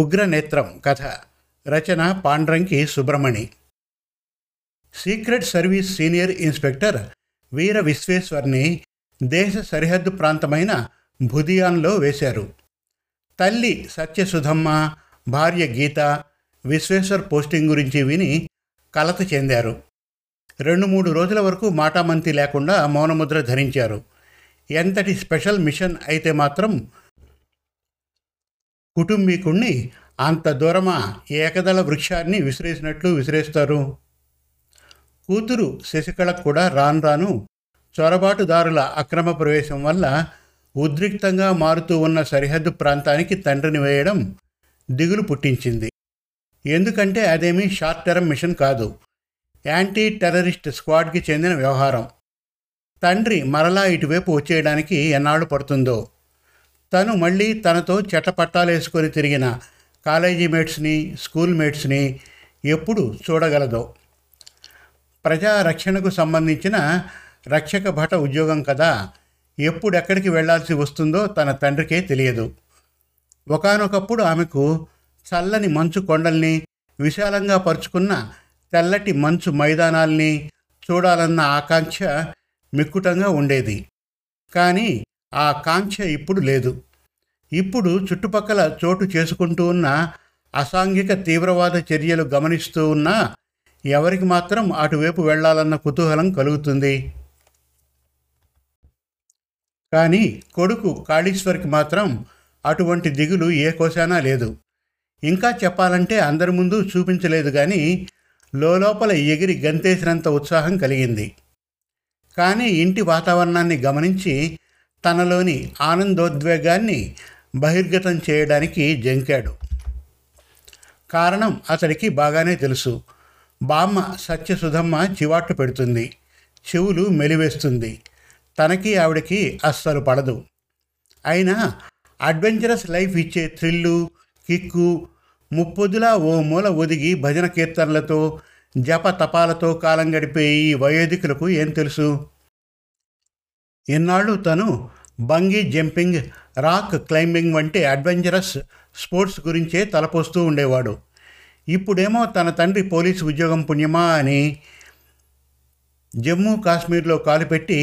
ఉగ్రనేత్రం కథ, రచన Pandranki Subramani. Secret service senior inspector Veera విశ్వేశ్వర్ని దేశ సరిహద్దు ప్రాంతమైన భుదియాన్లో వేశారు. తల్లి సత్యసుధమ్మ, భార్య గీత విశ్వేశ్వర్ పోస్టింగ్ గురించి విని కలత చెందారు. 2-3 రోజుల వరకు మాటామంతి లేకుండా మౌనముద్ర ధరించారు. ఎంతటి స్పెషల్ మిషన్ అయితే మాత్రం కుటుంబీకుణ్ణి అంత దూరమా ఏకదళ వృక్షాన్ని విసిరేసినట్లు విసిరేస్తారు. కూతురు శశికళకు కూడా రాను రాను చొరబాటుదారుల అక్రమ ప్రవేశం వల్ల ఉద్రిక్తంగా మారుతూ ఉన్న సరిహద్దు ప్రాంతానికి తండ్రిని వేయడం దిగులు పుట్టించింది. ఎందుకంటే అదేమీ షార్ట్ టర్మ్ మిషన్ కాదు, యాంటీ టెర్రరిస్ట్ స్క్వాడ్కి చెందిన వ్యవహారం. తండ్రి మరలా ఇటువైపు వచ్చేయడానికి ఎన్నాళ్ళు పడుతుందో. తను మళ్ళీ తనతో చెట్టపట్టాలేసుకొని తిరిగిన కాలేజీ మేట్స్ని, స్కూల్ మేట్స్ని ఎప్పుడు చూడగలదో. ప్రజారక్షణకు సంబంధించిన రక్షక భట ఉద్యోగం కదా, ఎప్పుడెక్కడికి వెళ్లాల్సి వస్తుందో తన తండ్రికే తెలియదు. ఒకానొకప్పుడు ఆమెకు చల్లని మంచు కొండల్ని, విశాలంగా పరుచుకున్న తెల్లటి మంచు మైదానాల్ని చూడాలన్న ఆకాంక్ష మిక్కుటంగా ఉండేది. కానీ ఆ కాంక్ష ఇప్పుడు లేదు. ఇప్పుడు చుట్టుపక్కల చోటు చేసుకుంటూ ఉన్న అసాంఘిక తీవ్రవాద చర్యలు గమనిస్తూ ఉన్నా ఎవరికి మాత్రం అటువైపు వెళ్లాలన్న కుతూహలం కలుగుతుంది. కానీ కొడుకు కాళీశ్వర్కి మాత్రం అటువంటి దిగులు ఏ కోశానా లేదు. ఇంకా చెప్పాలంటే అందరి ముందు చూపించలేదు, కానీ లోపల ఎగిరి గంతేసినంత ఉత్సాహం కలిగింది. కానీ ఇంటి వాతావరణాన్ని గమనించి తనలోని ఆనందోద్వేగాన్ని బహిర్గతం చేయడానికి జంకాడు. కారణం అతడికి బాగానే తెలుసు. బామ్మ సత్యసుధమ్మ చివాట్లు పెడుతుంది, చెవులు మెలివేస్తుంది. తనకి ఆవిడకి అస్సలు పడదు. అయినా అడ్వెంచరస్ లైఫ్ ఇచ్చే థ్రిల్లు, కిక్కు ముప్పొద్దులా ఓ మూల ఒదిగి భజన కీర్తనలతో, జప తపాలతో కాలం గడిపే ఈ వయోధికులకు ఏం తెలుసు? ఇన్నాళ్ళు తను బంగీ జంపింగ్, రాక్ క్లైంబింగ్ వంటి అడ్వెంచరస్ స్పోర్ట్స్ గురించే తలపోస్తూ ఉండేవాడు. ఇప్పుడేమో తన తండ్రి పోలీసు ఉద్యోగం పుణ్యమా అని జమ్మూ కాశ్మీర్లో కాలుపెట్టి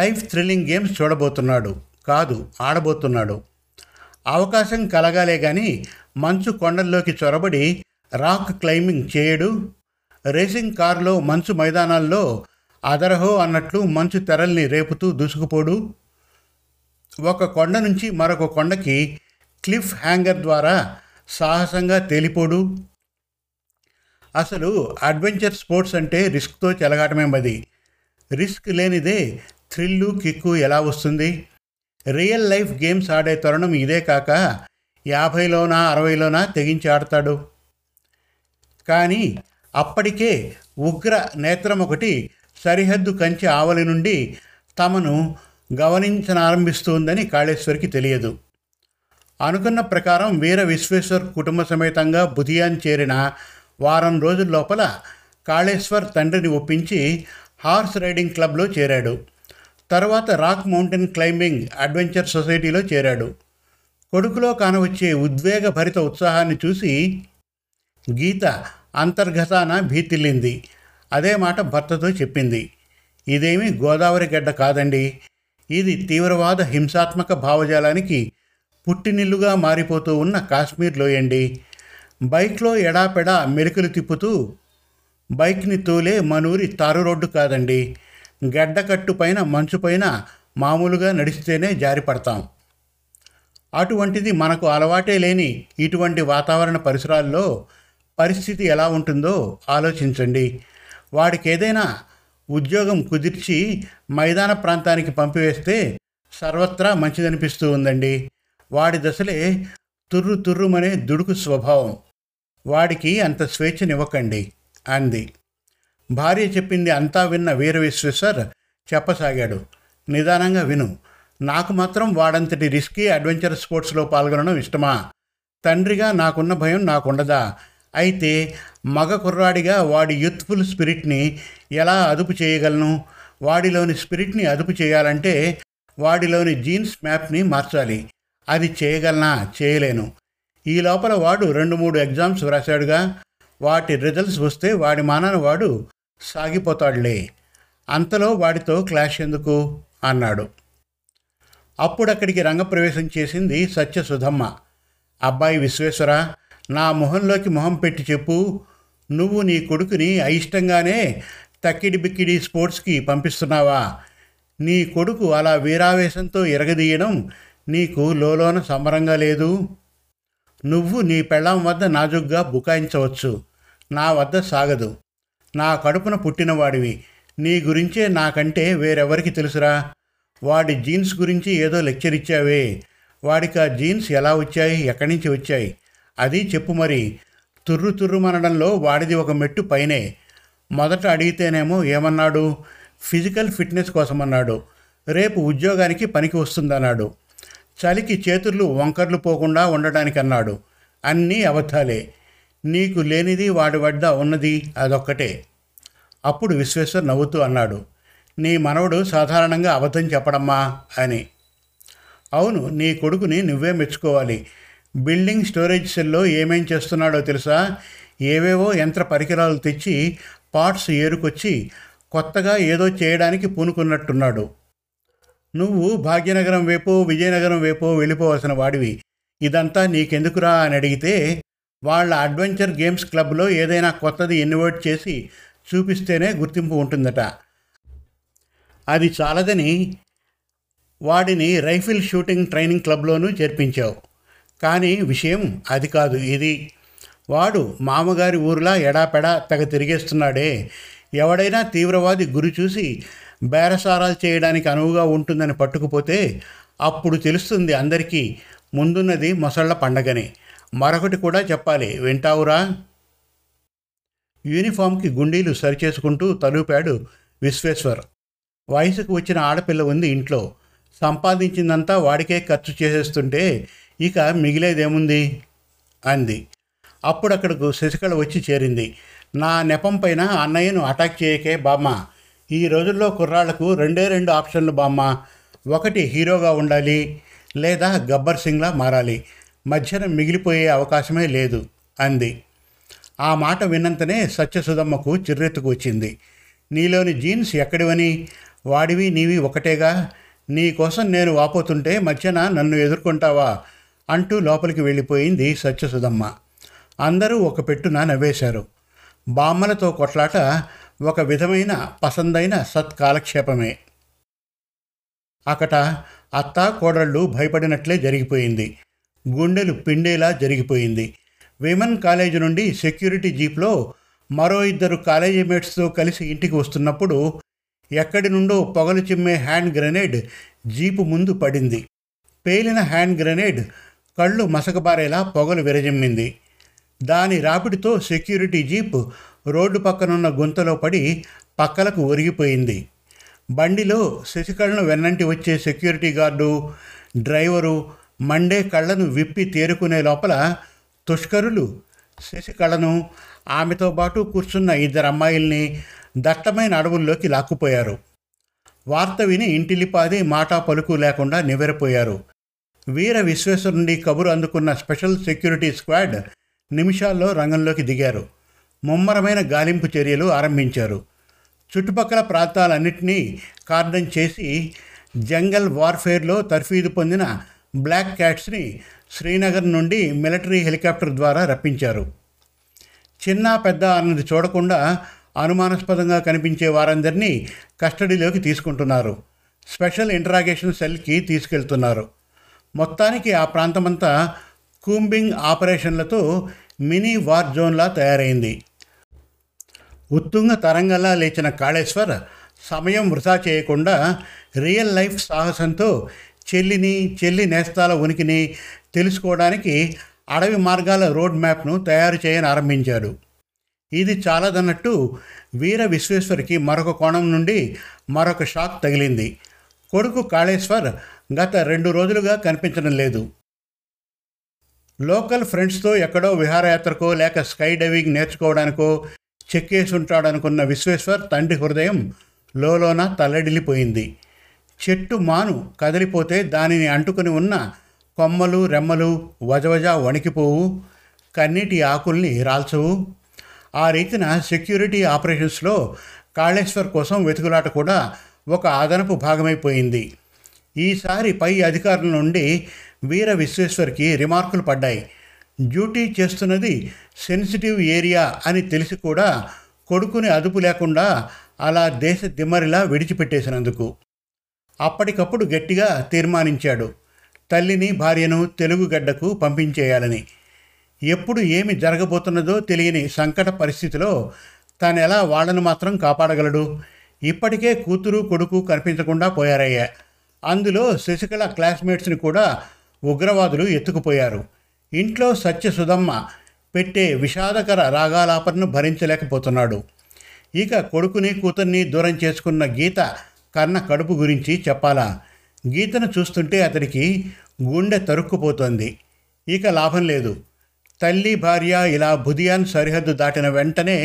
లైఫ్ థ్రిల్లింగ్ గేమ్స్ చూడబోతున్నాడు. కాదు, ఆడబోతున్నాడు. అవకాశం కలగాలే కానీ మంచు కొండల్లోకి చొరబడి రాక్ క్లైంబింగ్ చేయడు, రేసింగ్ కారులో మంచు మైదానాల్లో అదరహో అన్నట్లు మంచు తెరల్ని రేపుతూ దూసుకుపోడు, ఒక కొండ నుంచి మరొక కొండకి క్లిఫ్ హ్యాంగర్ ద్వారా సాహసంగా తేలిపోడు. అసలు అడ్వెంచర్ స్పోర్ట్స్ అంటే రిస్క్తో చెలగాటమేమది. రిస్క్ లేనిదే థ్రిల్లు, కిక్కు ఎలా వస్తుంది? రియల్ లైఫ్ గేమ్స్ ఆడే తరుణం ఇదే కాక 50లోనా 60లోనా తెగించి ఆడతాడు. కానీ అప్పటికే ఉగ్ర నేత్రం ఒకటి సరిహద్దు కంచె ఆవలి నుండి తమను గమనించనారంభిస్తుందని కాళేశ్వర్కి తెలియదు. అనుకున్న ప్రకారం వీర విశ్వేశ్వర్ కుటుంబ సమేతంగా బుధియాన్ చేరిన వారం రోజుల లోపల కాళేశ్వర్ తండ్రిని ఒప్పించి హార్స్ రైడింగ్ క్లబ్లో చేరాడు. తర్వాత రాక్ మౌంటైన్ క్లైంబింగ్ అడ్వెంచర్ సొసైటీలో చేరాడు. కొడుకులో కానవచ్చే ఉద్వేగభరిత ఉత్సాహాన్ని చూసి గీత అంతర్గతాన భీతిల్లింది. అదే మాట భర్తతో చెప్పింది. ఇదేమీ గోదావరి గడ్డ కాదండి, ఇది తీవ్రవాద హింసాత్మక భావజాలానికి పుట్టినిల్లుగా మారిపోతూ ఉన్న కాశ్మీర్లోయండి. బైక్లో ఎడాపెడా మెలికలు తిప్పుతూ బైక్ని తోలే మనూరి తారు రోడ్డు కాదండి. గడ్డకట్టుపైన, మంచుపైన మామూలుగా నడిస్తేనే జారిపడతాం. అటువంటిది మనకు అలవాటే లేని ఇటువంటి వాతావరణ పరిసరాల్లో పరిస్థితి ఎలా ఉంటుందో ఆలోచించండి. వాడికి ఏదైనా ఉద్యోగం కుదిర్చి మైదాన ప్రాంతానికి పంపివేస్తే సర్వత్రా మంచిదనిపిస్తూ ఉందండి. వాడి దశలే తుర్రు తుర్రుమనే దుడుకు స్వభావం, వాడికి అంత స్వేచ్ఛనివ్వకండి అంది. భార్య చెప్పింది అంతా విన్న వీర విశ్వేశ్వర్ చెప్పసాగాడు. నిదానంగా విను, నాకు మాత్రం వాడంతటి రిస్కీ అడ్వెంచర్ స్పోర్ట్స్లో పాల్గొనడం ఇష్టమా? తండ్రిగా నాకున్న భయం నాకుండదా? అయితే మగ కుర్రాడిగా వాడి యూత్ఫుల్ స్పిరిట్ని ఎలా అదుపు చేయగలను? వాడిలోని స్పిరిట్ని అదుపు చేయాలంటే వాడిలోని జీన్స్ మ్యాప్ని మార్చాలి. అది చేయగలనా? చేయలేను. ఈ లోపల వాడు 2-3 ఎగ్జామ్స్ వ్రాశాడుగా, వాటి రిజల్ట్స్ వస్తే వాడి మానాన వాడు సాగిపోతాడులే, అంతలో వాడితో క్లాష్ ఎందుకు అన్నాడు. అప్పుడక్కడికి రంగప్రవేశం చేసింది సత్యసుధమ్మ. అబ్బాయి విశ్వేశ్వర, నా మొహంలోకి మొహం పెట్టి చెప్పు, నువ్వు నీ కొడుకుని అయిష్టంగానే తక్కిడి బిక్కిడి స్పోర్ట్స్కి పంపిస్తున్నావా? నీ కొడుకు అలా వీరావేశంతో ఎరగదీయడం నీకు లోలోన సంబరంగా లేదు? నువ్వు నీ పెళ్ళాం వద్ద నాజుగ్గా బుకాయించవచ్చు, నా వద్ద సాగదు. నా కడుపున పుట్టినవాడివి, నీ గురించే నాకంటే వేరెవరికి తెలుసురా? వాడి జీన్స్ గురించి ఏదో లెక్చర్ ఇచ్చావే, వాడికి ఆ జీన్స్ ఎలా వచ్చాయి, ఎక్కడి నుంచి వచ్చాయి అది చెప్పు. మరి తుర్రుమనడంలో వాడిది ఒక మెట్టు పైనే. మొదట అడిగితేనేమో ఏమన్నాడు? ఫిజికల్ ఫిట్నెస్ కోసమన్నాడు, రేపు ఉద్యోగానికి పనికి వస్తుందన్నాడు, చలికి చేతులు వంకర్లు పోకుండా ఉండడానికన్నాడు. అన్నీ అబద్ధాలే. నీకు లేనిది వాడి వద్ద ఉన్నది, అదొక్కటే. అప్పుడు విశ్వేశ్వర్ నవ్వుతూ అన్నాడు, నీ మనవడు సాధారణంగా అబద్ధం చెప్పడమ్మా అని. అవును, నీ కొడుకుని నువ్వే మెచ్చుకోవాలి. బిల్డింగ్ స్టోరేజ్ సెల్లో ఏమేం చేస్తున్నాడో తెలుసా? ఏవేవో యంత్ర పరికరాలు తెచ్చి పార్ట్స్ ఏరుకొచ్చి కొత్తగా ఏదో చేయడానికి పూనుకున్నట్టున్నాడు. నువ్వు భాగ్యనగరం వైపు, విజయనగరం వైపు వెళ్ళిపోవలసిన వాడివి, ఇదంతా నీకెందుకురా అని అడిగితే, వాళ్ళ అడ్వెంచర్ గేమ్స్ క్లబ్లో ఏదైనా కొత్తది ఇన్వైట్ చేసి చూపిస్తేనే గుర్తింపు ఉంటుందట. అది చాలదని వాడిని రైఫిల్ షూటింగ్ ట్రైనింగ్ క్లబ్లోనూ చేర్పించావు. కానీ విషయం అది కాదు, ఇది. వాడు మామగారి ఊర్లా ఎడాపెడా తెగ తిరిగేస్తున్నాడే. ఎవడైనా తీవ్రవాది గురి చూసి బేరసారాలు చేయడానికి అనువుగా ఉంటుందని పట్టుకుపోతే అప్పుడు తెలుస్తుంది అందరికీ ముందున్నది మొసళ్ళ పండగని. మరొకటి కూడా చెప్పాలి, వింటావురా? యూనిఫామ్కి గుండీలు సరిచేసుకుంటూ తలూపాడు విశ్వేశ్వర్. వయసుకు వచ్చిన ఆడపిల్ల ఉంది ఇంట్లో. సంపాదించిందంతా వాడికే ఖర్చు చేసేస్తుంటే ఇక మిగిలేదేముంది అంది. అప్పుడు అక్కడకు శశికళ వచ్చి చేరింది. నా నెపం పైన అన్నయ్యను అటాక్ చేయకే బామ్మ. ఈ రోజుల్లో కుర్రాళ్లకు 2 ఆప్షన్లు బామ్మ. ఒకటి హీరోగా ఉండాలి, లేదా గబ్బర్ సింగ్లా మారాలి. మధ్యన మిగిలిపోయే అవకాశమే లేదు అంది. ఆ మాట విన్నంతనే సత్యసుధమ్మకు చిర్రెత్తుకు వచ్చింది. నీలోని జీన్స్ ఎక్కడివని? వాడివి నీవి ఒకటేగా. నీ కోసం నేను వాపోతుంటే మధ్యన నన్ను ఎదుర్కొంటావా అంటూ లోపలికి వెళ్ళిపోయింది సత్యసుధమ్మ. అందరూ ఒక పెట్టున నవ్వేశారు. బామ్మలతో కొట్లాట ఒక విధమైన పసందైన సత్కాలక్షేపమే. అకట అత్తా కోడళ్ళు భయపడినట్లే జరిగిపోయింది. గుండెలు పిండేలా జరిగిపోయింది. విమెన్ కాలేజీ నుండి సెక్యూరిటీ జీప్లో మరో 2 కాలేజీ మేట్స్తో కలిసి ఇంటికి వస్తున్నప్పుడు ఎక్కడి నుండో పొగలు చిమ్మే హ్యాండ్ గ్రెనేడ్ జీపు ముందు పడింది. పేలిన హ్యాండ్ గ్రెనేడ్ కళ్ళు మసకబారేలా పొగలు విరజిమ్మింది. దాని రాపిడితో సెక్యూరిటీ జీప్ రోడ్డు పక్కనున్న గుంతలో పడి పక్కలకు ఒరిగిపోయింది. బండిలో శశికళను వెన్నంటి వచ్చే సెక్యూరిటీ గార్డు, డ్రైవరు మండే కళ్ళను విప్పి తేరుకునే లోపల దుష్కరులు శశికళను, ఆమెతో పాటు కూర్చున్న 2 అమ్మాయిల్ని దట్టమైన అడవుల్లోకి లాక్కుపోయారు. వార్త విని ఇంటిలిపాది మాటా పలుకు లేకుండా నివ్వెరపోయారు. వీర విశ్వేశ్వర్ నుండి కబురు అందుకున్న స్పెషల్ సెక్యూరిటీ స్క్వాడ్ నిమిషాల్లో రంగంలోకి దిగారు. ముమ్మరమైన గాలింపు చర్యలు ఆరంభించారు. చుట్టుపక్కల ప్రాంతాలన్నింటినీ కార్డన్ చేసి జంగల్ వార్ఫేర్లో తర్ఫీదు పొందిన బ్లాక్ క్యాట్స్ని శ్రీనగర్ నుండి మిలిటరీ హెలికాప్టర్ ద్వారా రప్పించారు. చిన్న పెద్ద అన్నది చూడకుండా అనుమానాస్పదంగా కనిపించే వారందరినీ కస్టడీలోకి తీసుకుంటున్నారు. స్పెషల్ ఇంటరాగేషన్ సెల్కి తీసుకెళ్తున్నారు. మొత్తానికి ఆ ప్రాంతమంతా కూంబింగ్ ఆపరేషన్లతో మినీ వార్ జోన్లా తయారైంది. ఉత్తుంగ తరంగంలా లేచిన కాళేశ్వర్ సమయం వృధా చేయకుండా రియల్ లైఫ్ సాహసంతో చెల్లి నేస్తాల ఉనికిని తెలుసుకోవడానికి అడవి మార్గాల రోడ్ మ్యాప్ను తయారు చేయని ఆరంభించాడు. ఇది చాలదన్నట్టు వీర విశ్వేశ్వర్కి మరొక కోణం నుండి మరొక షాక్ తగిలింది. కొడుకు కాళేశ్వర్ గత 2 రోజులుగా కనిపించడం లేదు. లోకల్ ఫ్రెండ్స్తో ఎక్కడో విహారయాత్రకో లేక స్కై డైవింగ్ నేర్చుకోవడానికో చెక్కేసుంటాడనుకున్న విశ్వేశ్వర్ తండ్రి హృదయం లోలోన తల్లడిల్లిపోయింది. చెట్టు మాను కదిలిపోతే దానిని అంటుకుని ఉన్న కొమ్మలు రెమ్మలు వజవజ వణికిపోవు, కన్నీటి ఆకుల్ని రాల్చవు. ఆ రీతిన సెక్యూరిటీ ఆపరేషన్స్లో కాళేశ్వర్ కోసం వెతుకులాట కూడా ఒక అదనపు భాగమైపోయింది. ఈసారి పై అధికారుల నుండి వీర విశ్వేశ్వర్కి రిమార్కులు పడ్డాయి. డ్యూటీ చేస్తున్నది సెన్సిటివ్ ఏరియా అని తెలిసి కూడా కొడుకుని అదుపు లేకుండా అలా దేశ దిమ్మరిలా విడిచిపెట్టేసినందుకు అప్పటికప్పుడు గట్టిగా తీర్మానించాడు తల్లిని భార్యను తెలుగుగడ్డకు పంపించేయాలని. ఎప్పుడు ఏమి జరగబోతున్నదో తెలియని సంకట పరిస్థితిలో తనెలా వాళ్ళను మాత్రం కాపాడగలడు? ఇప్పటికే కూతురు కొడుకు కనిపించకుండా పోయారయ్యా. అందులో శశికళ క్లాస్మేట్స్ని కూడా ఉగ్రవాదులు ఎత్తుకుపోయారు. ఇంట్లో సత్యసుధమ్మ పెట్టే విషాదకర రాగాలాపనను భరించలేకపోతున్నాడు. ఇక కొడుకుని కూతుర్ని దూరం చేసుకున్న గీత కన్న కడుపు గురించి చెప్పాలా? గీతను చూస్తుంటే అతడికి గుండె తరుక్కుపోతోంది. ఇక లాభం లేదు. తల్లి భార్య ఇలా భుదియాన్ సరిహద్దు దాటిన వెంటనే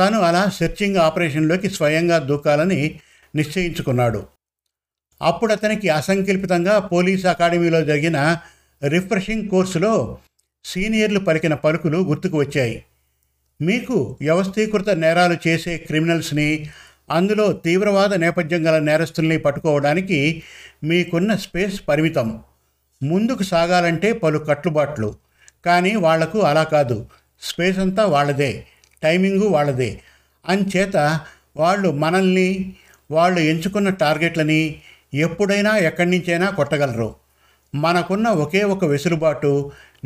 తను అలా సెర్చింగ్ ఆపరేషన్లోకి స్వయంగా దూకాలని నిశ్చయించుకున్నాడు. అప్పుడు అతనికి అసంకల్పితంగా పోలీస్ అకాడమీలో జరిగిన రిఫ్రెషింగ్ కోర్సులో సీనియర్లు పలికిన పలుకులు గుర్తుకు వచ్చాయి. మీకు వ్యవస్థీకృత నేరాలు చేసే క్రిమినల్స్ని, అందులో తీవ్రవాద నేపథ్యం గల నేరస్తుల్ని పట్టుకోవడానికి మీకున్న స్పేస్ పరిమితం. ముందుకు సాగాలంటే పలు కట్టుబాట్లు, కానీ వాళ్లకు అలా కాదు. స్పేస్ అంతా వాళ్ళదే, టైమింగు వాళ్ళదే. అంచేత వాళ్ళు మనల్ని, వాళ్ళు ఎంచుకున్న టార్గెట్లని ఎప్పుడైనా ఎక్కడి నుంచైనా కొట్టగలరు. మనకున్న ఒకే ఒక వెసులుబాటు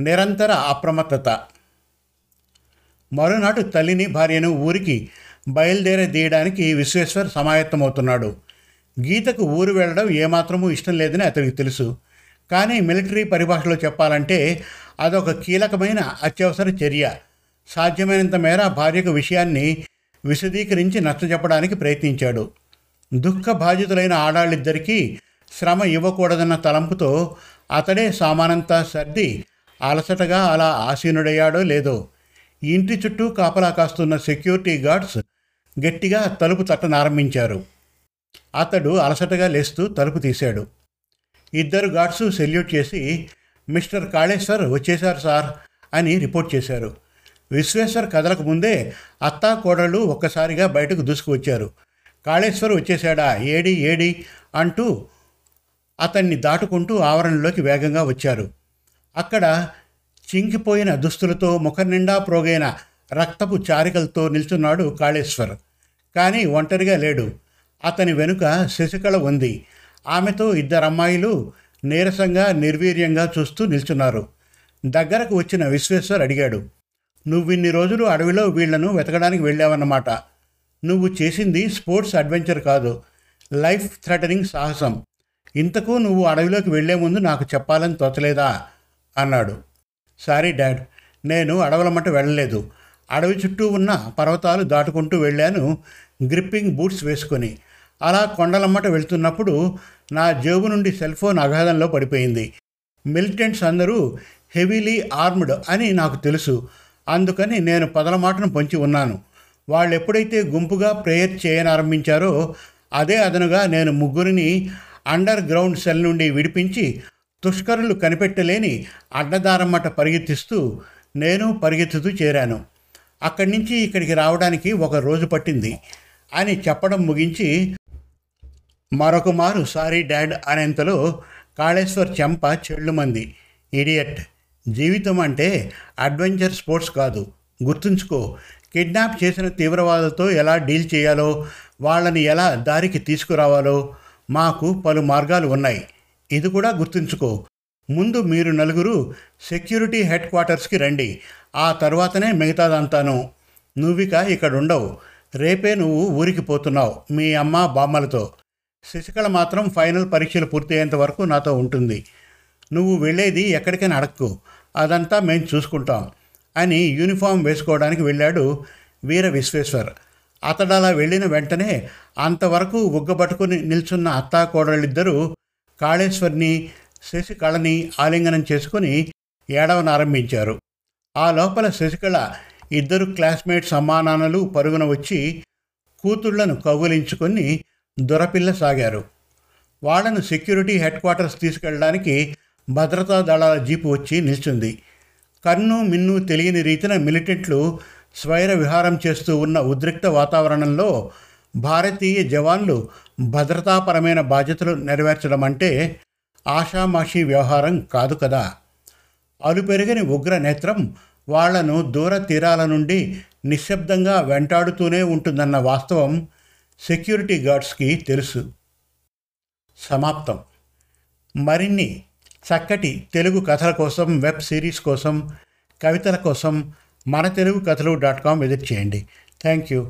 నిరంతర అప్రమత్తత. మరునాడు తల్లిని భార్యను ఊరికి బయలుదేరదీయడానికి విశ్వేశ్వర్ సమాయత్తమవుతున్నాడు. గీతకు ఊరు వెళ్ళడం ఏమాత్రమూ ఇష్టం లేదని అతనికి తెలుసు. కానీ మిలిటరీ పరిభాషలో చెప్పాలంటే అదొక కీలకమైన అత్యవసర చర్య. సాధ్యమైనంత మేర భార్యకు విషయాన్ని విశదీకరించి నచ్చజెప్పడానికి ప్రయత్నించాడు. దుఃఖ బాధితులైన ఆడాళ్ళిద్దరికీ శ్రమ ఇవ్వకూడదన్న తలంపుతో అతడే సామానంతా సర్ది అలసటగా అలా ఆసీనుడయ్యాడో లేదో. ఇంటి చుట్టూ కాపలా కాస్తున్న సెక్యూరిటీ గార్డ్స్ గట్టిగా తలుపు తట్టనారంభించారు. అతడు అలసటగా లేస్తూ తలుపు తీశాడు. ఇద్దరు గార్డ్సు సెల్యూట్ చేసి మిస్టర్ కాళేశ్వర్ వచ్చేశారు సార్ అని రిపోర్ట్ చేశారు. విశ్వేశ్వర్ కదలకు ముందే అత్తా కోడళ్ళు ఒక్కసారిగా బయటకు దూసుకువచ్చారు. కాళేశ్వర్ వచ్చేశాడా, ఏడి ఏడి అంటూ అతన్ని దాటుకుంటూ ఆవరణలోకి వేగంగా వచ్చారు. అక్కడ చింకిపోయిన దుస్తులతో ముఖం నిండా ప్రోగైన రక్తపు చారికలతో నిల్చున్నాడు కాళేశ్వర్. కానీ ఒంటరిగా లేడు. అతని వెనుక శశికళ ఉంది. ఆమెతో ఇద్దరమ్మాయిలు నీరసంగా నిర్వీర్యంగా చూస్తూ నిల్చున్నారు. దగ్గరకు వచ్చిన విశ్వేశ్వర్ అడిగాడు, నువ్విన్ని రోజులు అడవిలో వీళ్లను వెతకడానికి వెళ్ళావన్నమాట. నువ్వు చేసింది స్పోర్ట్స్ అడ్వెంచర్ కాదు, లైఫ్ థ్రెటనింగ్ సాహసం. ఇంతకు నువ్వు అడవిలోకి వెళ్లే ముందు నాకు చెప్పాలని తోచలేదా అన్నాడు. సారీ డాడ్, నేను అడవులమట వెళ్ళలేదు. అడవి చుట్టూ ఉన్న పర్వతాలు దాటుకుంటూ వెళ్ళాను, గ్రిప్పింగ్ బూట్స్ వేసుకొని. అలా కొండలమ్మట వెళ్తున్నప్పుడు నా జేబు నుండి సెల్ ఫోన్ అగాధంలో పడిపోయింది. మిలిటెంట్స్ అందరూ హెవీలీ ఆర్మ్డ్ అని నాకు తెలుసు. అందుకని నేను పదల మాటను పొంచి ఉన్నాను. వాళ్ళు ఎప్పుడైతే గుంపుగా ప్రేయర్ చేయనారంభించారో అదే అదనుగా నేను ముగ్గురిని అండర్ గ్రౌండ్ సెల్ నుండి విడిపించి దుష్కరులు కనిపెట్టలేని అడ్డదారమ్మట పరిగెత్తిస్తూ నేను పరిగెత్తుతూ చేరాను. అక్కడి నుంచి ఇక్కడికి రావడానికి ఒక రోజు పట్టింది అని చెప్పడం ముగించి మరొక మారు సారీ డాడ్ అనేంతలో కాళేశ్వర్ చెంప చెళ్ళుమంది. ఇడియట్, జీవితం అంటే అడ్వెంచర్ స్పోర్ట్స్ కాదు, గుర్తుంచుకో. కిడ్నాప్ చేసిన తీవ్రవాదులతో ఎలా డీల్ చేయాలో, వాళ్ళని ఎలా దారికి తీసుకురావాలో మాకు పలు మార్గాలు ఉన్నాయి. ఇది కూడా గుర్తుంచుకో. ముందు మీరు నలుగురు సెక్యూరిటీ హెడ్ క్వార్టర్స్కి రండి, ఆ తర్వాతనే మిగతాదంతాను. నువ్విక ఇక్కడ ఉండవు. రేపే నువ్వు ఊరికి పోతున్నావు మీ అమ్మ బామ్మలతో. శశికళ మాత్రం ఫైనల్ పరీక్షలు పూర్తయ్యేంత వరకు నాతో ఉంటుంది. నువ్వు వెళ్ళేది ఎక్కడికైనా అడక్కు, అదంతా మేము చూసుకుంటాం అని యూనిఫామ్ వేసుకోవడానికి వెళ్ళాడు వీర విశ్వేశ్వర్. అతడు అలా వెళ్ళిన వెంటనే అంతవరకు ఉగ్గబట్టుకుని నిల్చున్న అత్తా కోడళ్ళిద్దరూ కాళేశ్వర్ని శశికళని ఆలింగనం చేసుకుని ఏడవనారంభించారు. ఆ లోపల శశికళ ఇద్దరు క్లాస్మేట్ సమానాలు పరుగున వచ్చి కూతుళ్లను కౌగులించుకొని దొరపిల్ల సాగారు. వాళ్లను సెక్యూరిటీ హెడ్ క్వార్టర్స్ తీసుకెళ్ళడానికి భద్రతా దళాల జీపు వచ్చి నిలిచింది. కన్ను మిన్ను తెలియని రీతిన మిలిటెంట్లు స్వైర విహారం చేస్తూ ఉన్న ఉద్రిక్త వాతావరణంలో భారతీయ జవాన్లు భద్రతాపరమైన బాధ్యతలు నెరవేర్చడం అంటే ఆషామాషీ వ్యవహారం కాదు కదా. అలుపెరుగని ఉగ్ర నేత్రం వాళ్లను దూర తీరాల నుండి నిశ్శబ్దంగా వెంటాడుతూనే ఉంటుందన్న వాస్తవం సెక్యూరిటీ గార్డ్స్కి తెలుసు. సమాప్తం. మరిన్ని చక్కటి తెలుగు కథల కోసం, వెబ్ సిరీస్ కోసం, కవితల కోసం మన తెలుగు కథలు.com విజిట్ చేయండి. Thank you.